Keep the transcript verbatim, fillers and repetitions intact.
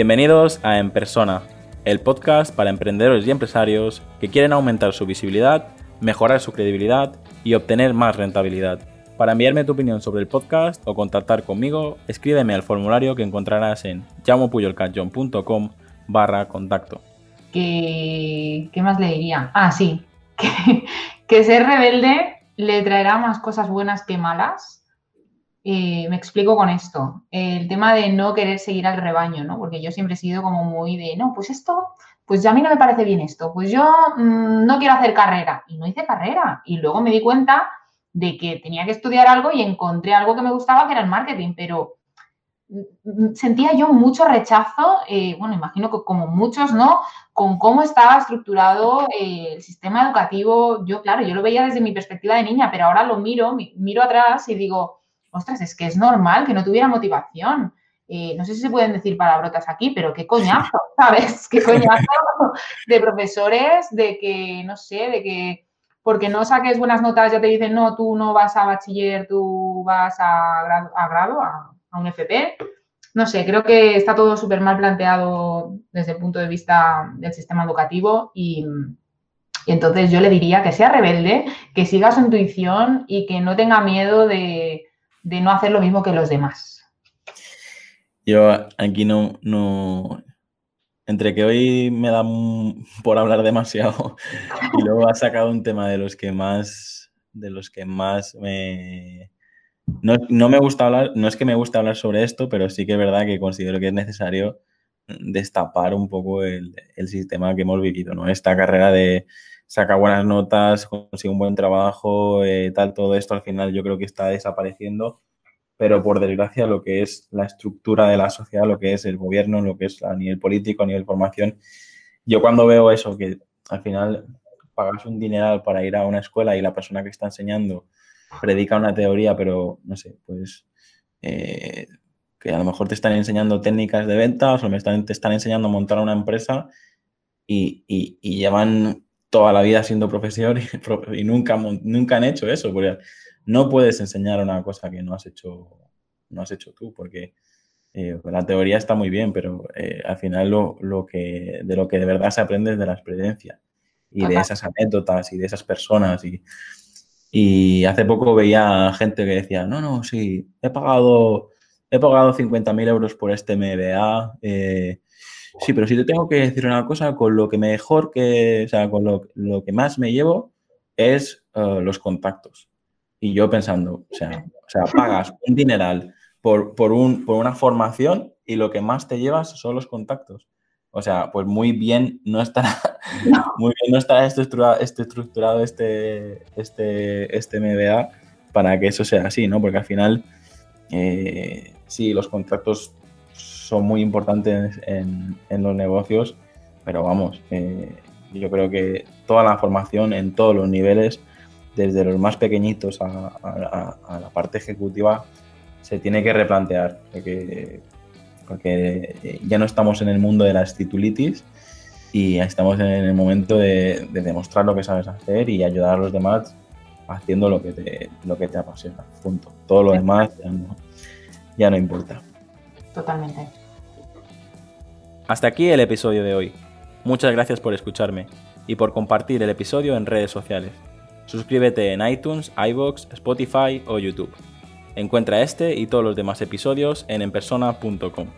Bienvenidos a En Persona, el podcast para emprendedores y empresarios que quieren aumentar su visibilidad, mejorar su credibilidad y obtener más rentabilidad. Para enviarme tu opinión sobre el podcast o contactar conmigo, escríbeme al formulario que encontrarás en llamopullolcadjohn.com barra contacto. ¿Qué, ¿Qué más le diría? Ah, sí, que, que ser rebelde le traerá más cosas buenas que malas. Eh, me explico con esto, el tema de no querer seguir al rebaño, ¿no? Porque yo siempre he sido como muy de, no, pues esto, pues ya a mí no me parece bien esto, pues yo mmm, no quiero hacer carrera. Y no hice carrera. Y luego me di cuenta de que tenía que estudiar algo y encontré algo que me gustaba, que era el marketing, pero sentía yo mucho rechazo, eh, bueno, imagino que como muchos, ¿no? Con cómo estaba estructurado eh, el sistema educativo. Yo, claro, yo lo veía desde mi perspectiva de niña, pero ahora lo miro, miro atrás y digo, ostras, es que es normal que no tuviera motivación. Eh, no sé si se pueden decir palabrotas aquí, pero qué coñazo, ¿sabes? Qué coñazo de profesores, de que, no sé, de que porque no saques buenas notas ya te dicen, no, tú no vas a bachiller, tú vas a grado, a, grado, a, a un F P. No sé, creo que está todo súper mal planteado desde el punto de vista del sistema educativo y... Y entonces yo le diría que sea rebelde, que siga su intuición y que no tenga miedo de... de no hacer lo mismo que los demás. Yo aquí no, no... Entre que hoy me da por hablar demasiado y luego has sacado un tema de los que más... De los que más me... No, no me gusta hablar... No es que me gusta hablar sobre esto, pero sí que es verdad que considero que es necesario destapar un poco el, el sistema que hemos vivido, ¿no? Esta carrera de saca buenas notas, consigue un buen trabajo, eh, tal, todo esto al final yo creo que está desapareciendo, pero por desgracia lo que es la estructura de la sociedad, lo que es el gobierno, lo que es a nivel político, a nivel formación, yo cuando veo eso, que al final pagas un dineral para ir a una escuela y la persona que está enseñando predica una teoría, pero no sé, pues eh, que a lo mejor te están enseñando técnicas de ventas o me están, te están enseñando a montar una empresa y, y, y llevan... toda la vida siendo profesor y, y nunca, nunca han hecho eso, porque no puedes enseñar una cosa que no has hecho, no has hecho tú, porque eh, la teoría está muy bien, pero eh, al final lo, lo que, de lo que de verdad se aprende es de la experiencia y Ajá. de esas anécdotas y de esas personas. Y, y hace poco veía gente que decía, no, no, sí, he pagado, he pagado cincuenta mil euros por este M B A, eh, sí, pero si te tengo que decir una cosa, con lo que mejor que, o sea, con lo, lo que más me llevo es uh, los contactos. Y yo pensando, o sea, o sea pagas un dineral por, por, un, por una formación y lo que más te llevas son los contactos. O sea, pues muy bien no estará, no. Muy bien no estará estructurado, estructurado este, este, este M B A para que eso sea así, ¿no? Porque al final, eh, sí, los contactos son muy importantes en, en los negocios, pero vamos, eh, yo creo que toda la formación en todos los niveles, desde los más pequeñitos a, a, a la parte ejecutiva, se tiene que replantear, porque, porque ya no estamos en el mundo de las titulitis y estamos en el momento de, de demostrar lo que sabes hacer y ayudar a los demás haciendo lo que te, lo que te apasiona, punto. Todo lo demás ya no, ya no importa. Totalmente. Hasta aquí el episodio de hoy. Muchas gracias por escucharme y por compartir el episodio en redes sociales. Suscríbete en iTunes, iVoox, Spotify o YouTube. Encuentra este y todos los demás episodios en enpersona punto com.